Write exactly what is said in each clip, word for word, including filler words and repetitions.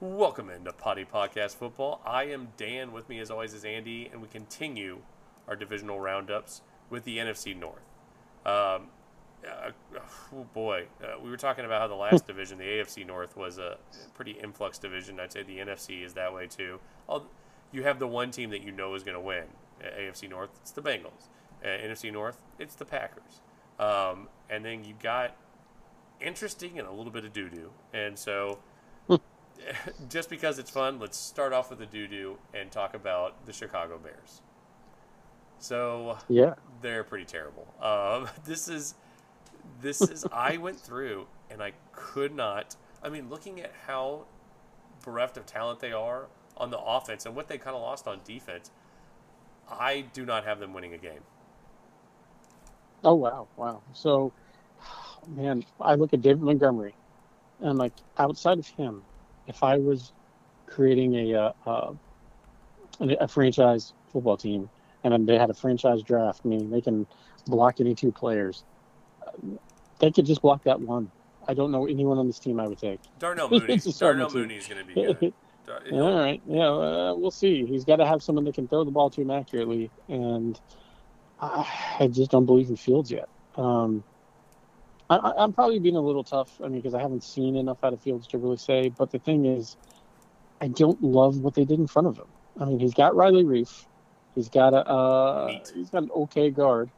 Welcome into Potty Podcast Football. I am Dan. With me as always is Andy, and we continue our divisional roundups with the N F C North. Um, uh, oh boy, uh, we were talking about how the last division, the A F C North, was a pretty influx division. I'd say the N F C is that way too. I'll, you have the one team that you know is going to win. A F C North, it's the Bengals. Uh, N F C North, it's the Packers. Um, and then you got interesting and a little bit of doo-doo. And so just because it's fun, let's start off with the doo-doo and talk about the Chicago Bears. So yeah, they're pretty terrible. Um, this is, this is, I went through and I could not, I mean, looking at how bereft of talent they are on the offense and what they kind of lost on defense, I do not have them winning a game. Oh, wow. Wow. So, man, I look at David Montgomery, and, like, outside of him, if I was creating a uh, a, a franchise football team and they had a franchise draft, meaning they can block any two players, they could just block that one. I don't know anyone on this team I would take. Darnell Mooney. Darnell Mooney is going to be good. Yeah. All right. Yeah, uh, we'll see. He's got to have someone that can throw the ball to him accurately, and I, I just don't believe in Fields yet. Um, I, I'm probably being a little tough, I mean, because I haven't seen enough out of Fields to really say, but the thing is, I don't love what they did in front of him. I mean, he's got Riley Reiff. He's got a uh, he's got an okay guard.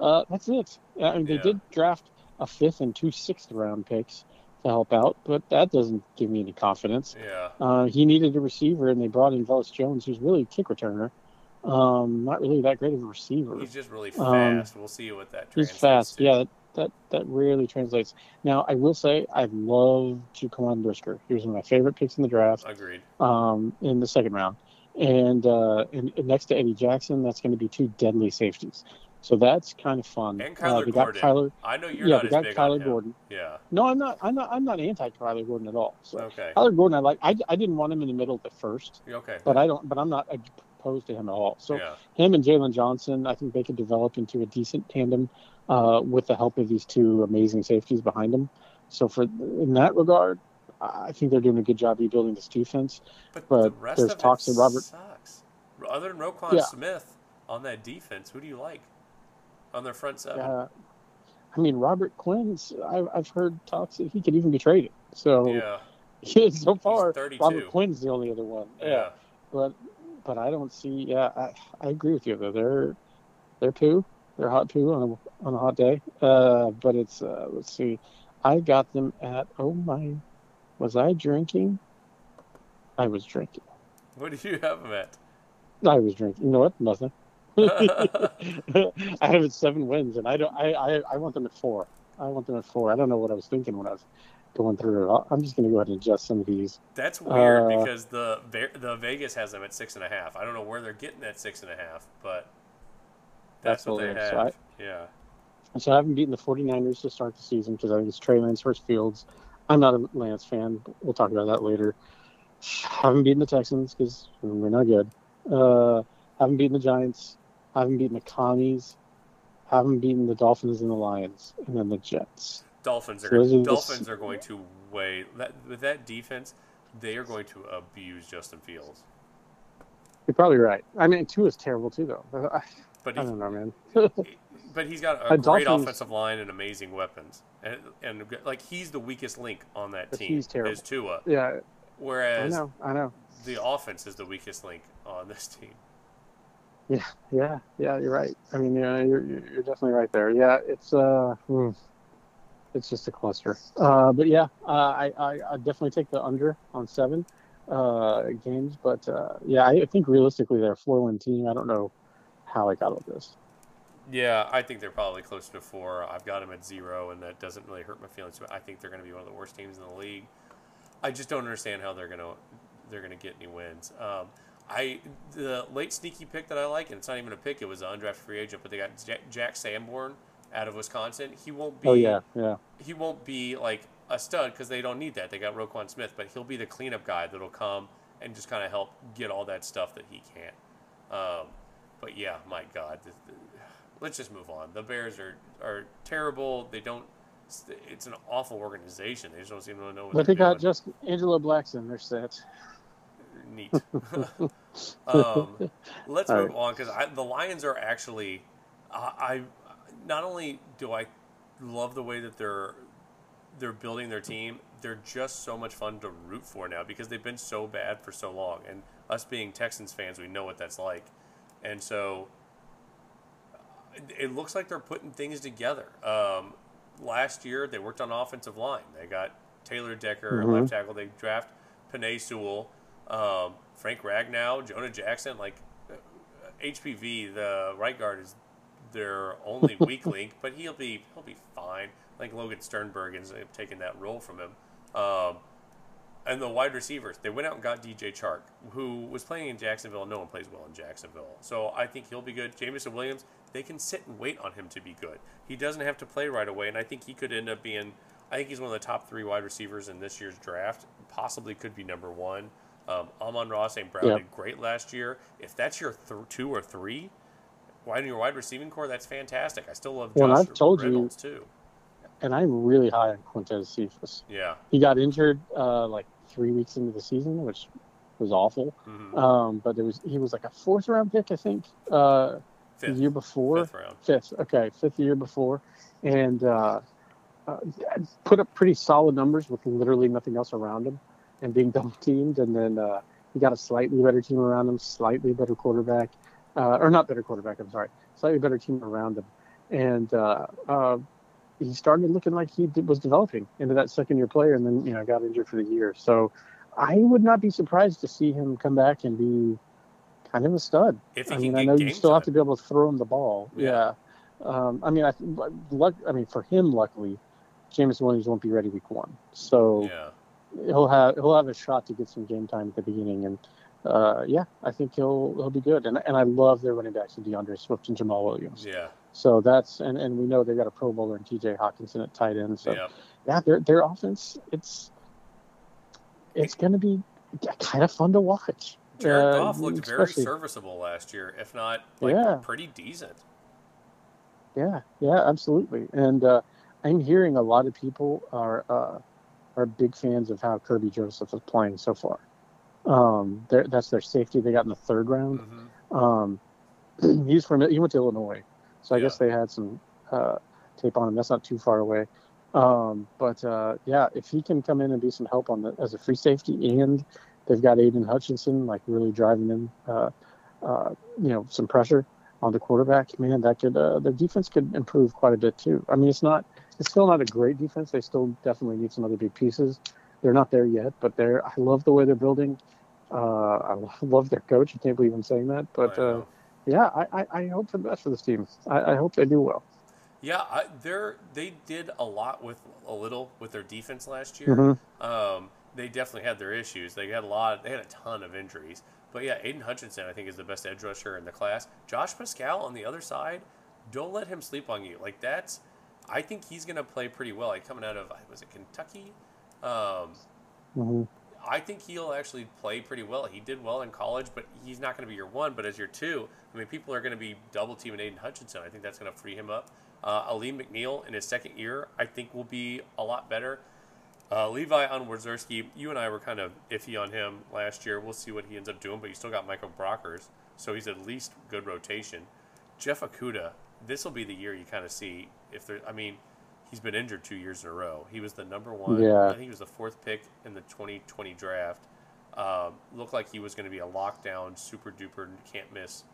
uh, that's it. I mean, they yeah. did draft a fifth and two sixth-round picks to help out, but that doesn't give me any confidence. Yeah, uh, he needed a receiver, and they brought in Velus Jones, who's really a kick returner. Um, not really that great of a receiver. He's just really fast. Um, we'll see what that translates. He's fast. To. Yeah, that, that that really translates. Now, I will say I love Jaquan Brisker. He was one of my favorite picks in the draft. Agreed. Um, in the second round, and uh, and, and next to Eddie Jackson, that's going to be two deadly safties. So that's kind of fun. And Kyler uh, they Gordon. Got Kyler, I know you're yeah, not as got big Kyler on him. Gordon. Yeah. No, I'm not. I'm not. I'm not anti Kyler Gordon at all. So okay. Kyler Gordon, I like. I, I didn't want him in the middle at first. Okay. But I don't. But I'm not opposed to him at all. So yeah. him and Jalen Johnson, I think they could develop into a decent tandem uh, with the help of these two amazing safeties behind them. So for in that regard, I think they're doing a good job rebuilding this defense. But, but the rest there's of talks it of Robert. Sucks. Other than Roquan yeah. Smith on that defense, who do you like? On their front seven. Uh, I mean, Robert Quinn's, I've, I've heard talks that he could even be traded. So, yeah. he, so far, Robert Quinn's the only other one. Yeah. yeah. But but I don't see, yeah, I, I agree with you, though. They're, they're poo. They're hot poo on a, on a hot day. Uh, but it's, uh, let's see. I got them at, oh my, was I drinking? I was drinking. What did you have them at? I was drinking. You know what? Nothing. I have it seven wins, and I don't. I, I, I want them at four. I want them at four. I don't know what I was thinking when I was going through it. I'll, I'm just going to go ahead and adjust some of these. That's weird uh, because the the Vegas has them at six and a half. I don't know where they're getting that six and a half, but that's, that's what weird. they have. So I, yeah. So I haven't beaten the 49ers to start the season because I think it's Trey Lance versus Fields. I'm not a Lance fan. But we'll talk about that later. I haven't beaten the Texans because we're not good. Uh, haven't beaten the Giants. Haven't beaten the Commies, haven't beaten the Dolphins and the Lions, and then the Jets. Dolphins are so going, Dolphins the, are going to weigh that, with that defense. They are going to abuse Justin Fields. You're probably right. I mean, Tua is terrible too, though. I, but I don't know, man. But he's got a, a great Dolphins, offensive line and amazing weapons, and, and like he's the weakest link on that team. He's terrible. Is Tua? Yeah. Whereas I know, I know. The offense is the weakest link on this team. Yeah, yeah, yeah. You're right. I mean, yeah, you're you're definitely right there. Yeah, it's uh, it's just a cluster. Uh, but yeah, uh, I, I I definitely take the under on seven uh, games. But uh, yeah, I think realistically they're a four-win team. I don't know how I got all this. Yeah, I think they're probably close to four. I've got them at zero, and that doesn't really hurt my feelings. I think they're going to be one of the worst teams in the league. I just don't understand how they're gonna they're gonna get any wins. Um, I the late sneaky pick that I like, and it's not even a pick, it was an undrafted free agent, but they got Jack, Jack Sanborn out of Wisconsin. He won't be oh, yeah, yeah. He won't be like a stud because they don't need that. They got Roquan Smith, but he'll be the cleanup guy that'll come and just kind of help get all that stuff that he can't. Um, But yeah, my God, this, this, let's just move on. The Bears are, are terrible. They don't. It's an awful organization. They just don't seem to know what but they're doing. But they got doing. just Angela Blackson. They're set. Neat. um, let's All move right. on because the Lions are actually. I, I not only do I love the way that they're they're building their team. They're just so much fun to root for now because they've been so bad for so long. And us being Texans fans, we know what that's like. And so it looks like they're putting things together. Um, last year, they worked on offensive line. They got Taylor Decker, mm-hmm. left tackle. They draft Penei Sewell, um, Frank Ragnow, Jonah Jackson. Like, H P V, the right guard, is their only weak link, but he'll be he'll be fine. I think Logan Sternberg has taken that role from him. Um, and the wide receivers, they went out and got D J Chark, who was playing in Jacksonville. No one plays well in Jacksonville. So I think he'll be good. Jamison Williams, they can sit and wait on him to be good. He doesn't have to play right away, and I think he could end up being, I think he's one of the top three wide receivers in this year's draft, possibly could be number one. Um, Amon-Ra Saint Brown yeah. did great last year. If that's your th- two or three, wide in your wide receiving core, that's fantastic. I still love Josh well, I've told Reynolds, you- too. And I'm really high on Quintez Cephas. Yeah. He got injured uh, like three weeks into the season, which was awful. Mm-hmm. Um, but it was he was like a fourth round pick, I think, uh, fifth. the year before. Fifth round. Fifth. Okay, fifth year before. And uh, uh, put up pretty solid numbers with literally nothing else around him and being double teamed. And then uh, he got a slightly better team around him, slightly better quarterback. Uh, or not better quarterback, I'm sorry. Slightly better team around him. And uh, uh he started looking like he was developing into that second-year player and then, you know, got injured for the year. So I would not be surprised to see him come back and be kind of a stud. If he I mean, I know you still time. have to be able to throw him the ball. Yeah. yeah. Um, I mean, I, luck, I mean, for him, luckily, Jamison Williams won't be ready week one. So yeah. he'll have he'll have a shot to get some game time at the beginning. And, uh, yeah, I think he'll he'll be good. And and I love their running backs, DeAndre Swift and Jamal Williams. Yeah. So that's and, and we know they've got a Pro Bowler and T J Hawkinson at tight end. So yeah, yeah their their offense it's it's going to be kind of fun to watch. Jared Goff uh, looked very serviceable last year, if not like yeah. pretty decent. Yeah, yeah, absolutely. And uh, I'm hearing a lot of people are uh, are big fans of how Kirby Joseph is playing so far. Um, that's their safety they got in the third round. Mm-hmm. Um, he's from he went to Illinois. So I yeah. guess they had some uh, tape on him. That's not too far away. Um, but, uh, yeah, if he can come in and be some help on the, as a free safety, and they've got Aidan Hutchinson, like, really driving in, uh, uh, you know, some pressure on the quarterback, man, that could uh, – their defense could improve quite a bit too. I mean, it's not – it's still not a great defense. They still definitely need some other big pieces. They're not there yet, but they're – I love the way they're building. Uh, I love their coach. I can't believe I'm saying that, but uh, – yeah, I, I hope for the best for this team. I, I hope they do well. Yeah, I, they're, they did a lot with a little with their defense last year. Mm-hmm. Um, they definitely had their issues. They had a lot. They had a ton of injuries. But, yeah, Aidan Hutchinson, I think, is the best edge rusher in the class. Josh Pascal on the other side, don't let him sleep on you. Like, that's – I think he's going to play pretty well. Like, coming out of – was it Kentucky? Um, mm-hmm. I think he'll actually play pretty well. He did well in college, but he's not going to be your one. But as your two, I mean, people are going to be double-teaming Aidan Hutchinson. I think that's going to free him up. Uh, Aleem McNeil in his second year, I think, will be a lot better. Uh, Levi Onwuzurski, you and I were kind of iffy on him last year. We'll see what he ends up doing, but you still got Michael Brockers, so he's at least good rotation. Jeff Okudah, this will be the year you kind of see if there. I mean, he's been injured two years in a row. He was the number one. Yeah. I think he was the fourth pick in the twenty twenty draft. Um, looked like he was going to be a lockdown, super-duper, can't-miss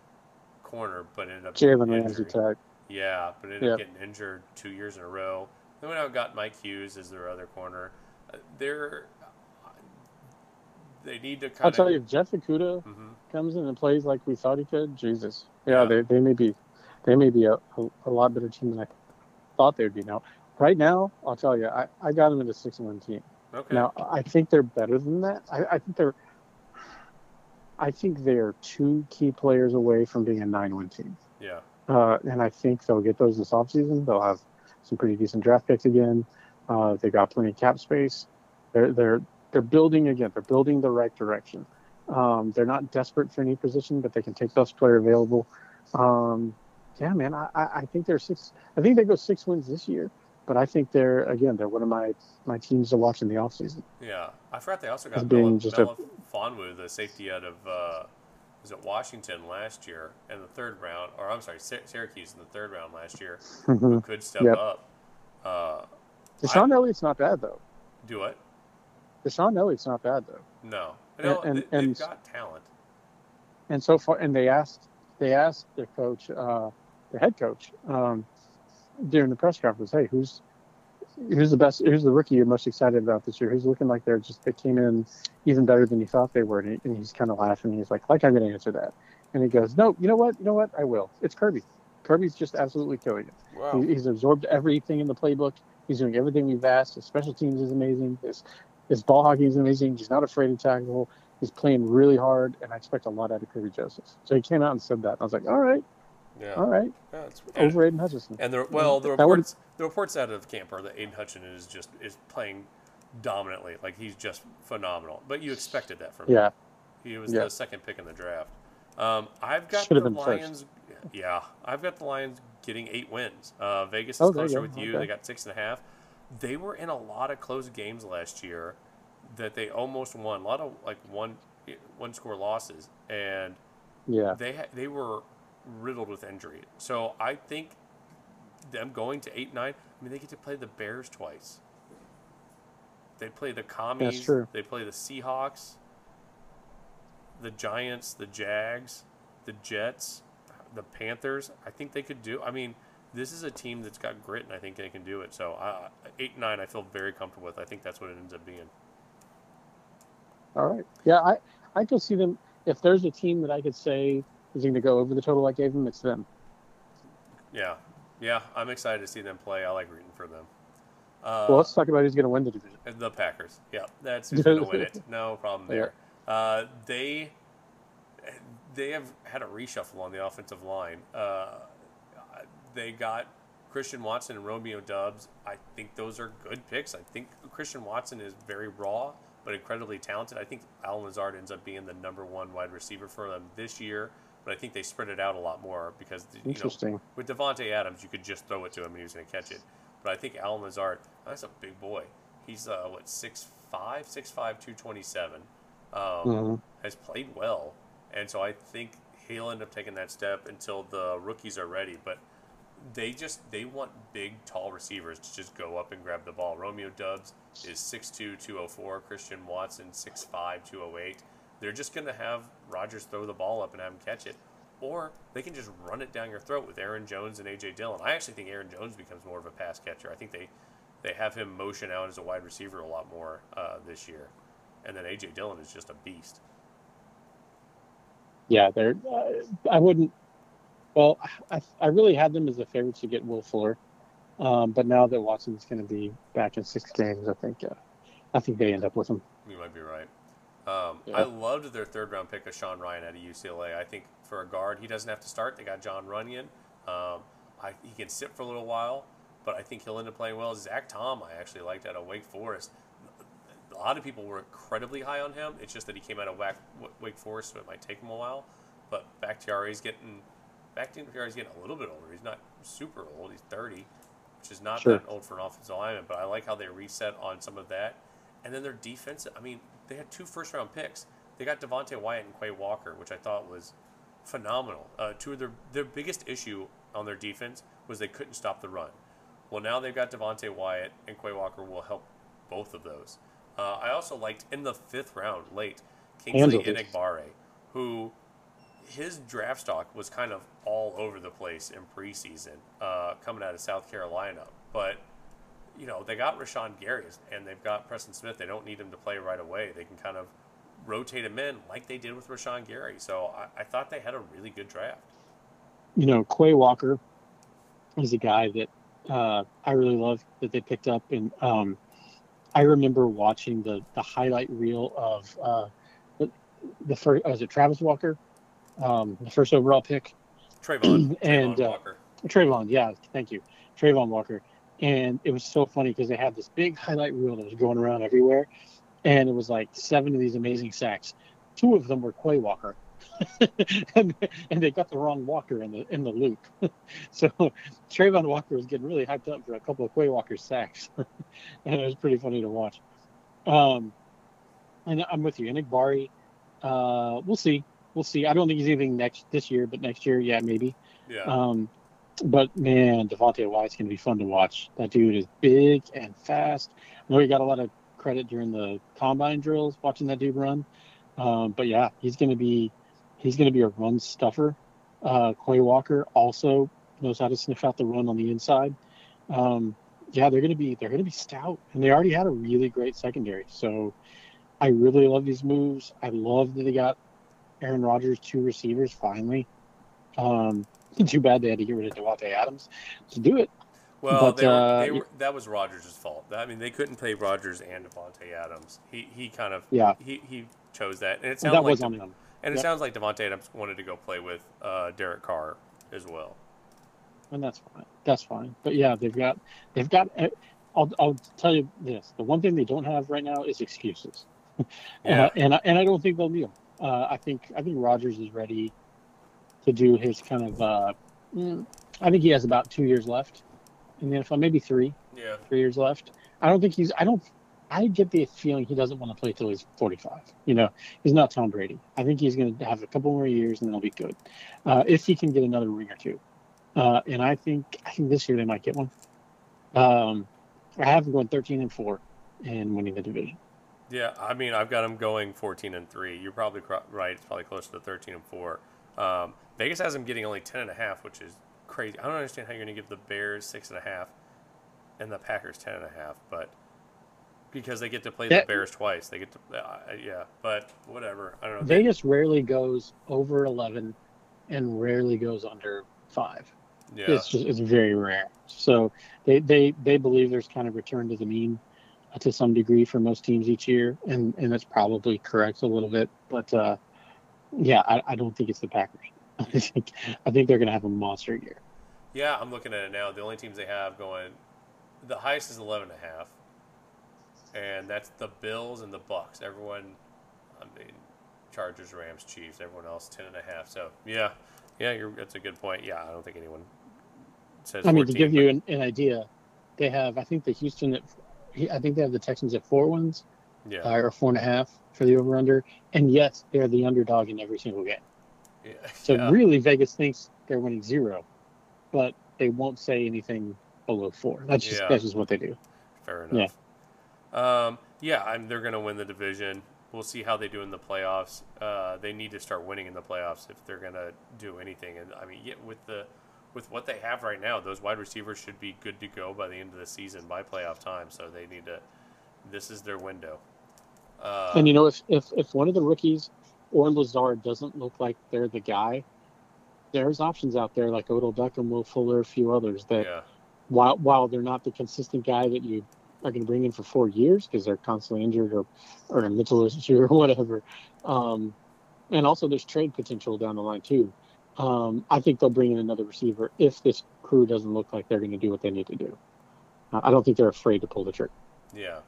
corner, but ended up Jalen Ramsey tag. Yeah, but ended yeah. up getting injured two years in a row. Then went out and got Mike Hughes as their other corner. Uh, they're they need to kind I'll of... I'll tell you, if Jeff Okudah mm-hmm. comes in and plays like we thought he could, Jesus. Yeah, yeah. They, they may be, they may be a, a, a lot better team than I thought they would be now. Right now, I'll tell you, I, I got them at a six and one team. Okay. Now, I think they're better than that. I, I think they're I think they're two key players away from being a nine and one team. Yeah. Uh, and I think they'll get those this offseason. They'll have some pretty decent draft picks again. Uh, they got plenty of cap space. They're they're they're building again. They're building the right direction. Um, they're not desperate for any position, but they can take the best player available. Um, yeah, man, I, I think they're six. I think they go six wins this year, but I think they're again they're one of my, my teams to watch in the offseason. Yeah, I forgot they also got Bella, Bella a... Fonwu, the safety out of uh, was it Washington last year in the third round, or I'm sorry, Syracuse in the third round last year, mm-hmm. who could step yep. up. Uh, Deshaun I, Elliott's not bad though. Do what? Deshaun Elliott's not bad though. No, no and, and, they, and they've got talent. And so far, and they asked. They asked their coach, uh, the head coach, um, during the press conference, "Hey, who's who's the best? Who's the rookie you're most excited about this year? Who's looking like they're just they came in even better than you thought they were?" And, he, and he's kind of laughing. He's like, "Like I'm going to answer that." And he goes, "No, you know what? You know what? I will. It's Kirby. Kirby's just absolutely killing it. Wow. He, he's absorbed everything in the playbook. He's doing everything we've asked. His special teams is amazing. His his ball hockey is amazing. He's not afraid to tackle." He's playing really hard, and I expect a lot out of Kirby Joseph. So he came out and said that. And I was like, all right, yeah. all right, yeah, it's, over Aidan Hutchinson. And the, well, the reports the reports out of camp are that Aidan Hutchinson is just is playing dominantly, like he's just phenomenal. But you expected that from yeah. him. He was yeah. the second pick in the draft. Um, I've got Should've the Lions. First. Yeah, I've got the Lions getting eight wins. Uh, Vegas is oh, closer with you. Okay. They got six and a half. They were in a lot of close games last year that they almost won, a lot of like one one score losses, and yeah, they ha- they were riddled with injury. So I think them going to eight nine. I mean, they get to play the Bears twice. They play the Commies. That's true. They play the Seahawks, the Giants, the Jags, the Jets, the Panthers. I think they could do. I mean, this is a team that's got grit, and I think they can do it. So uh, eight nine, I feel very comfortable with. I think that's what it ends up being. All right. Yeah, I, I could see them. If there's a team that I could say is going to go over the total I gave them, it's them. Yeah. Yeah, I'm excited to see them play. I like rooting for them. Uh, well, let's talk about who's going to win the division. The Packers. Yeah, that's who's going to win it. No problem there. Yeah. Uh, they they have had a reshuffle on the offensive line. Uh, they got Christian Watson and Romeo Dubs. I think those are good picks. I think Christian Watson is very raw, but incredibly talented. I think Allen Lazard ends up being the number one wide receiver for them this year, but I think they spread it out a lot more because you Interesting. know, with Devontae Adams, you could just throw it to him and he was going to catch it. But I think Allen Lazard, that's a big boy. He's, uh, what, six five, six five, two twenty-seven, um, mm-hmm. has played well. And so I think he'll end up taking that step until the rookies are ready. But they just they want big, tall receivers to just go up and grab the ball. Romeo Dubs is six two, two oh four. Christian Watson, six five, two oh eight. They're just going to have Rodgers throw the ball up and have him catch it. Or they can just run it down your throat with Aaron Jones and A J. Dillon. I actually think Aaron Jones becomes more of a pass catcher. I think they, they have him motion out as a wide receiver a lot more uh, this year. And then A J. Dillon is just a beast. Yeah, they're, uh, I wouldn't. Well, I, I really had them as a favorite to get Will Fuller, um, but now that Watson's going to be back in six games, I think uh, I think they end up with him. You might be right. Um, yeah. I loved their third-round pick of Sean Ryan out of U C L A. I think for a guard, he doesn't have to start. They got John Runyon. Um, I, he can sit for a little while, but I think he'll end up playing well. Zach Tom, I actually liked out of Wake Forest. A lot of people were incredibly high on him. It's just that he came out of Wake Forest, so it might take him a while. But Bakhtiari's getting... Bakhtiari's getting a little bit older. He's not super old. He's thirty, which is not sure. that old for an offensive lineman, but I like how they reset on some of that. And then their defense, I mean, they had two first-round picks. They got Devontae Wyatt and Quay Walker, which I thought was phenomenal. Uh, two of their, their biggest issue on their defense was they couldn't stop the run. Well, now they've got Devontae Wyatt and Quay Walker will help both of those. Uh, I also liked, in the fifth round, late, Kingsley Enagbare, who... his draft stock was kind of all over the place in preseason, uh, coming out of South Carolina. But, you know, they got Rashawn Gary and they've got Preston Smith. They don't need him to play right away. They can kind of rotate him in like they did with Rashawn Gary. So I, I thought they had a really good draft. You know, Quay Walker is a guy that uh, I really love that they picked up. And um, I remember watching the, the highlight reel of uh, the, the first, was it Travis Walker? Um, the first overall pick, Trayvon and Trayvon, uh, Walker. Trayvon, yeah, thank you, Trayvon Walker. And it was so funny because they had this big highlight reel that was going around everywhere, and it was like seven of these amazing sacks. Two of them were Quay Walker, and, and they got the wrong Walker in the in the loop. So Trayvon Walker was getting really hyped up for a couple of Quay Walker sacks, and it was pretty funny to watch. Um, and I'm with you, Enagbare. Uh, we'll see, we'll see. I don't think he's anything next this year, but next year, yeah, maybe. Yeah. Um, but man, Devontae Wyatt's gonna be fun to watch. That dude is big and fast. I know he got a lot of credit during the combine drills watching that dude run. Um, but yeah, he's gonna be. He's going to be a run stuffer. Uh, Quay Walker also knows how to sniff out the run on the inside. Um, yeah, they're going to be they're going to be stout, and they already had a really great secondary. So I really love these moves. I love that they got Aaron Rodgers two receivers finally. Um, too bad they had to get rid of Devontae Adams to do it. Well, but, they were, uh, they were, that was Rodgers' fault. I mean, they couldn't play Rodgers and Devontae Adams. He he kind of yeah. he he chose that, and it sounded that like was on him. And it yep. sounds like Devontae Adams wanted to go play with uh, Derek Carr as well, and that's fine. That's fine. But yeah, they've got they've got. I'll I'll tell you this: the one thing they don't have right now is excuses, yeah. uh, and I, and I don't think they'll need them. Uh, I think I think Rodgers is ready to do his kind of. Uh, I think he has about two years left in the N F L, maybe three. Yeah, three years left. I don't think he's. I don't. I get the feeling he doesn't want to play till he's forty-five. You know, he's not Tom Brady. I think he's going to have a couple more years and then he'll be good, uh, if he can get another ring or two. Uh, and I think I think this year they might get one. Um, I have him going thirteen and four and winning the division. Yeah, I mean, I've got him going fourteen and three. You're probably right. It's probably closer to thirteen and four. Um, Vegas has him getting only ten and a half, which is crazy. I don't understand how you're going to give the Bears six and a half and the Packers ten and a half, but. Because they get to play the that, Bears twice. They get to, uh, yeah, but whatever. I don't know. Vegas rarely goes over eleven and rarely goes under five. Yeah. It's just, it's very rare. So they, they, they believe there's kind of return to the mean uh, to some degree for most teams each year. And, and that's probably correct a little bit. But, uh, yeah, I, I don't think it's the Packers. I think, I think they're going to have a monster year. Yeah, I'm looking at it now. The only teams they have going, the highest is eleven and a half. And that's the Bills and the Bucks. Everyone, I mean, Chargers, Rams, Chiefs. Everyone else, ten and a half. So yeah, yeah, you're, that's a good point. Yeah, I don't think anyone says. I mean, fourteen, to give but... you an, an idea, they have. I think the Houston. At, I think they have the Texans at four ones. Yeah. Uh, or four and a half for the over under. And yes, they're the underdog in every single game. Yeah. So yeah. Really, Vegas thinks they're winning zero, but they won't say anything below four. That's just yeah. that's just what they do. Fair enough. Yeah. Um, yeah, I'm, they're going to win the division. We'll see how they do in the playoffs. Uh, they need to start winning in the playoffs if they're going to do anything. And I mean, yeah, with the with what they have right now, those wide receivers should be good to go by the end of the season, by playoff time. So they need to. This is their window. Uh, and you know, if, if if one of the rookies or Lazard doesn't look like they're the guy, there's options out there like Odell Beckham, Will Fuller, a few others that, yeah. while while they're not the consistent guy that you. Are going to bring in for four years because they're constantly injured or, or a mental issue or whatever. Um, and also there's trade potential down the line too. Um, I think they'll bring in another receiver if this crew doesn't look like they're going to do what they need to do. I don't think they're afraid to pull the trigger. Yeah.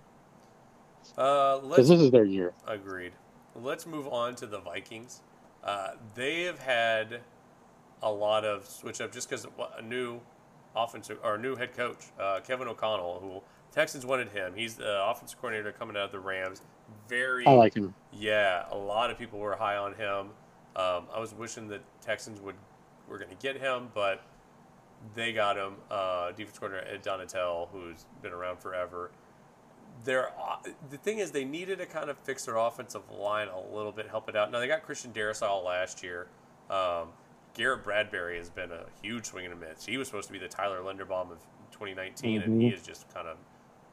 Uh, let's, this is their year. Agreed. Let's move on to the Vikings. Uh, they have had a lot of switch up just because a new offensive or new head coach, uh, Kevin O'Connell, who Texans wanted him. He's the offensive coordinator coming out of the Rams. Very, I like him. Yeah, a lot of people were high on him. Um, I was wishing the Texans would were going to get him, but they got him. Uh, defense coordinator Ed Donatell, who's been around forever. They're, the thing is, they needed to kind of fix their offensive line a little bit, help it out. Now, they got Christian Darrisaw last year. Um, Garrett Bradbury has been a huge swing and a miss. He was supposed to be the Tyler Linderbaum of twenty nineteen, mm-hmm. and he has just kind of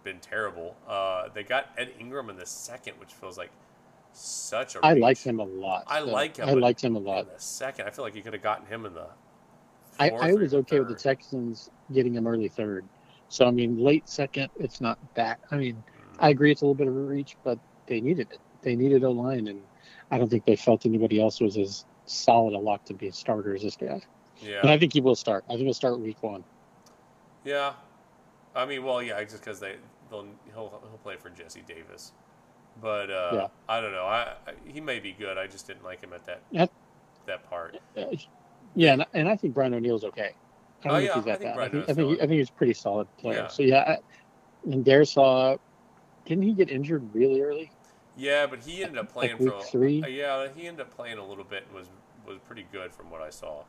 been terrible. Uh, they got Ed Ingram in the second, which feels like such a. I like him a lot. I so like him. I liked him a lot. In the second, I feel like you could have gotten him in the. I, I was okay third. with the Texans getting him early third, so I mean late second. It's not that. I mean, mm. I agree it's a little bit of a reach, but they needed it. They needed a line, and I don't think they felt anybody else was as solid a lock to be a starter as this guy. Yeah, and I think he will start. I think he'll start week one. Yeah, I mean, well, yeah, just because they. They'll, he'll he'll play for Jesse Davis, but uh, yeah. I don't know. I, I he may be good. I just didn't like him at that. I, that part. Yeah, and, and I think Brian O'Neill's okay. I don't oh, think yeah, he's that I think bad. I think, I, think, I think he's a pretty solid player. Yeah. So, yeah, I, and Darisaw, didn't he get injured really early? Yeah, but he ended up playing like for three. Yeah, he ended up playing a little bit and was was pretty good from what I saw.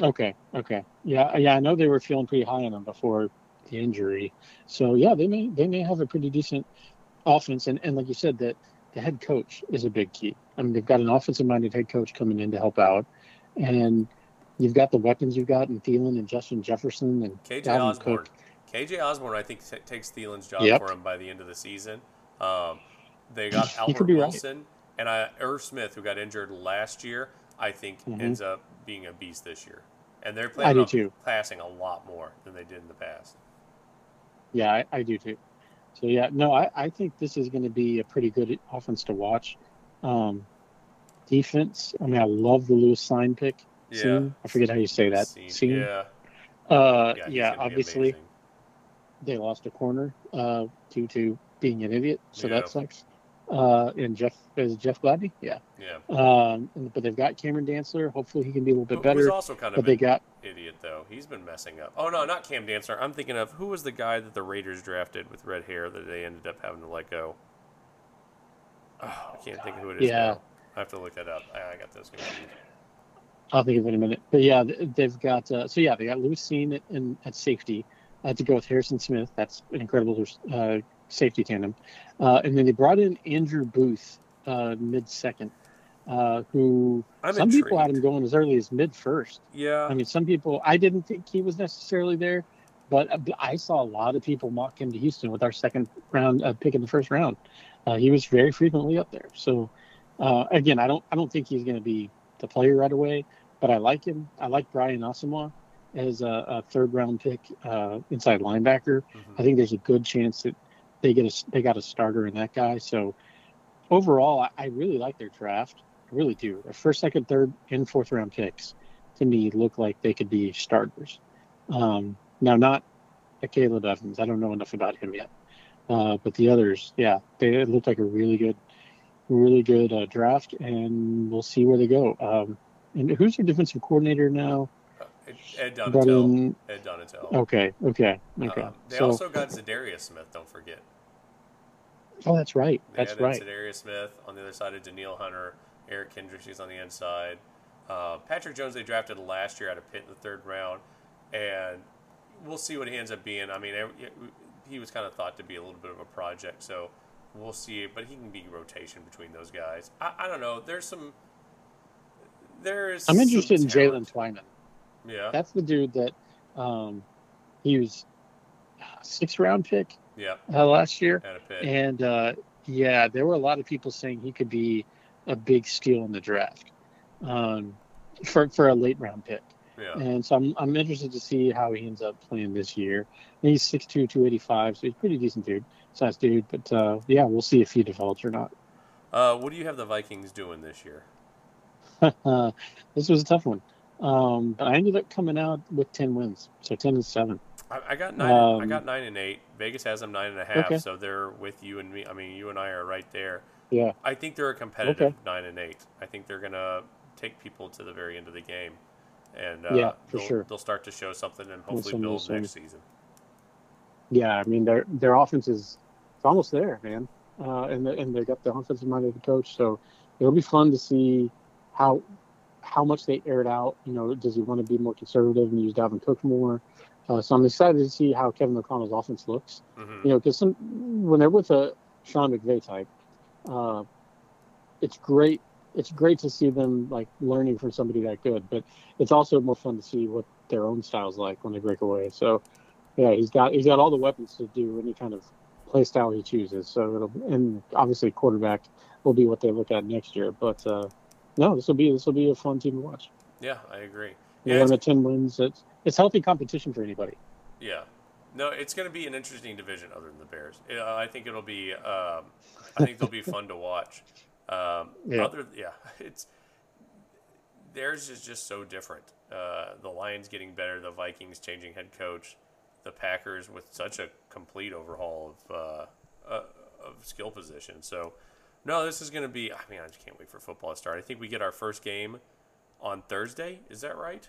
Okay, okay, yeah, yeah. I know they were feeling pretty high on him before the injury, so yeah, they may they may have a pretty decent offense, and, and like you said, that the head coach is a big key. I mean, they've got an offensive-minded head coach coming in to help out, and you've got the weapons you've got in Thielen and Justin Jefferson and K J Osborne. Cook. K J Osborne, I think, t- takes Thielen's job yep. for him by the end of the season. Um, they got Albert Wilson right. and I, Irv Smith, who got injured last year. I think mm-hmm. ends up being a beast this year. And they're planning on passing a lot more than they did in the past. Yeah, I, I do too. So, yeah, no, I, I think this is going to be a pretty good offense to watch. Um, defense, I mean, I love the Lewis Cine pick. Yeah. Scene. I forget how you say that. Scene. Scene. Yeah. Uh, yeah, yeah obviously, they lost a corner uh, due to being an idiot, so yeah. that sucks. Uh, and Jeff is Jeff Gladney, yeah, yeah. Um, but they've got Cameron Dantzler. Hopefully, he can be a little bit better. He's also kind of an got... idiot, though. He's been messing up. Oh no, not Cam Dantzler. I'm thinking of who was the guy that the Raiders drafted with red hair that they ended up having to let go. Oh, I can't think of who it is. Yeah, now. I have to look that up. I, I got those confused. I'll think of it in a minute. But yeah, they've got uh, so yeah, they got Lucene in at safety. I had to go with Harrison Smith. That's an incredible uh, safety tandem. Uh, and then they brought in Andrew Booth uh, mid-second, uh, who I'm some intrigued. People had him going as early as mid-first. Yeah. I mean, some people, I didn't think he was necessarily there, but I saw a lot of people mock him to Houston with our second round uh, pick in the first round. Uh, he was very frequently up there. So, uh, again, I don't I don't think he's going to be the player right away, but I like him. I like Brian Asamoah as a, a third-round pick uh, inside linebacker. Mm-hmm. I think there's a good chance that they get a, they got a starter in that guy. So overall, I, I really like their draft. I really do. Their first, second, third, and fourth-round picks, to me, look like they could be starters. Um, now, not a Caleb Evans. I don't know enough about him yet. Uh, but the others, yeah, they it looked like a really good, really good uh, draft, and we'll see where they go. Um, and who's your defensive coordinator now? Ed Donatell. Ed Donatell. Okay, okay, okay. Um, they so, also got Zadarius Smith, don't forget. Oh, that's right. They that's right. Zadarius Smith on the other side of Danielle Hunter. Eric Kendricks, he's on the inside. Uh, Patrick Jones, they drafted last year out of Pitt in the third round. And we'll see what he ends up being. I mean, it, it, he was kind of thought to be a little bit of a project, so we'll see. But he can be rotation between those guys. I, I don't know. There's some. There's. I'm interested in Jalen Twyman. Yeah, that's the dude that um, he was sixth round pick. Yeah, uh, last year, and uh, yeah, there were a lot of people saying he could be a big steal in the draft um, for for a late round pick. Yeah, and so I'm I'm interested to see how he ends up playing this year. And he's six two, two eighty-five, so he's a pretty decent dude, size dude. But uh, yeah, we'll see if he develops or not. Uh, what do you have the Vikings doing this year? This was a tough one. Um, but I ended up coming out with ten wins, so ten and seven. I, I got nine. Um, I got nine and eight. Vegas has them nine and a half, okay. So they're with you and me. I mean, you and I are right there. Yeah. I think they're a competitive okay. nine and eight. I think they're gonna take people to the very end of the game, and uh, yeah, for they'll, sure. they'll start to show something and hopefully build next season. Yeah, I mean their their offense is it's almost there, man. Uh, and the, and they got the offensive mind of the coach, so it'll be fun to see how. how much they aired out, you know, does he want to be more conservative and use Dalvin Cook more? Uh, so I'm excited to see how Kevin O'Connell's offense looks, mm-hmm. you know, because some when they're with a Sean McVay type, uh, it's great. It's great to see them like learning from somebody that good, but it's also more fun to see what their own style's like when they break away. So yeah, he's got, he's got all the weapons to do any kind of play style he chooses. So it'll, and obviously quarterback will be what they look at next year, but, uh, no, this will be this will be a fun team to watch. Yeah, I agree. Yeah, one of ten wins. It's, it's healthy competition for anybody. Yeah, no, it's going to be an interesting division other than the Bears. Uh, I think it'll be. Um, I think they'll be fun to watch. Um, yeah. Other, yeah, it's theirs is just so different. Uh, the Lions getting better, the Vikings changing head coach, the Packers with such a complete overhaul of uh, uh, of skill position. So. No, this is going to be – I mean, I just can't wait for football to start. I think we get our first game on Thursday. Is that right?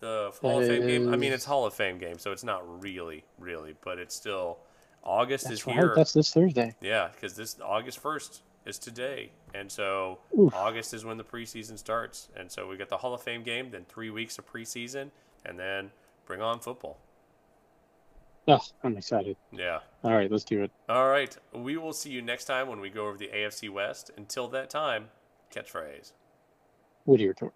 The Hall of Fame game? I mean, it's Hall of Fame game, so it's not really, really, but it's still August that's is right. here. That's this Thursday. Yeah, because this August first is today. And so Oof. August is when the preseason starts. And so we got the Hall of Fame game, then three weeks of preseason, and then bring on football. Oh, I'm excited. Yeah. All right, let's do it. All right. We will see you next time when we go over the A F C West. Until that time, catchphrase. Whittier Tour.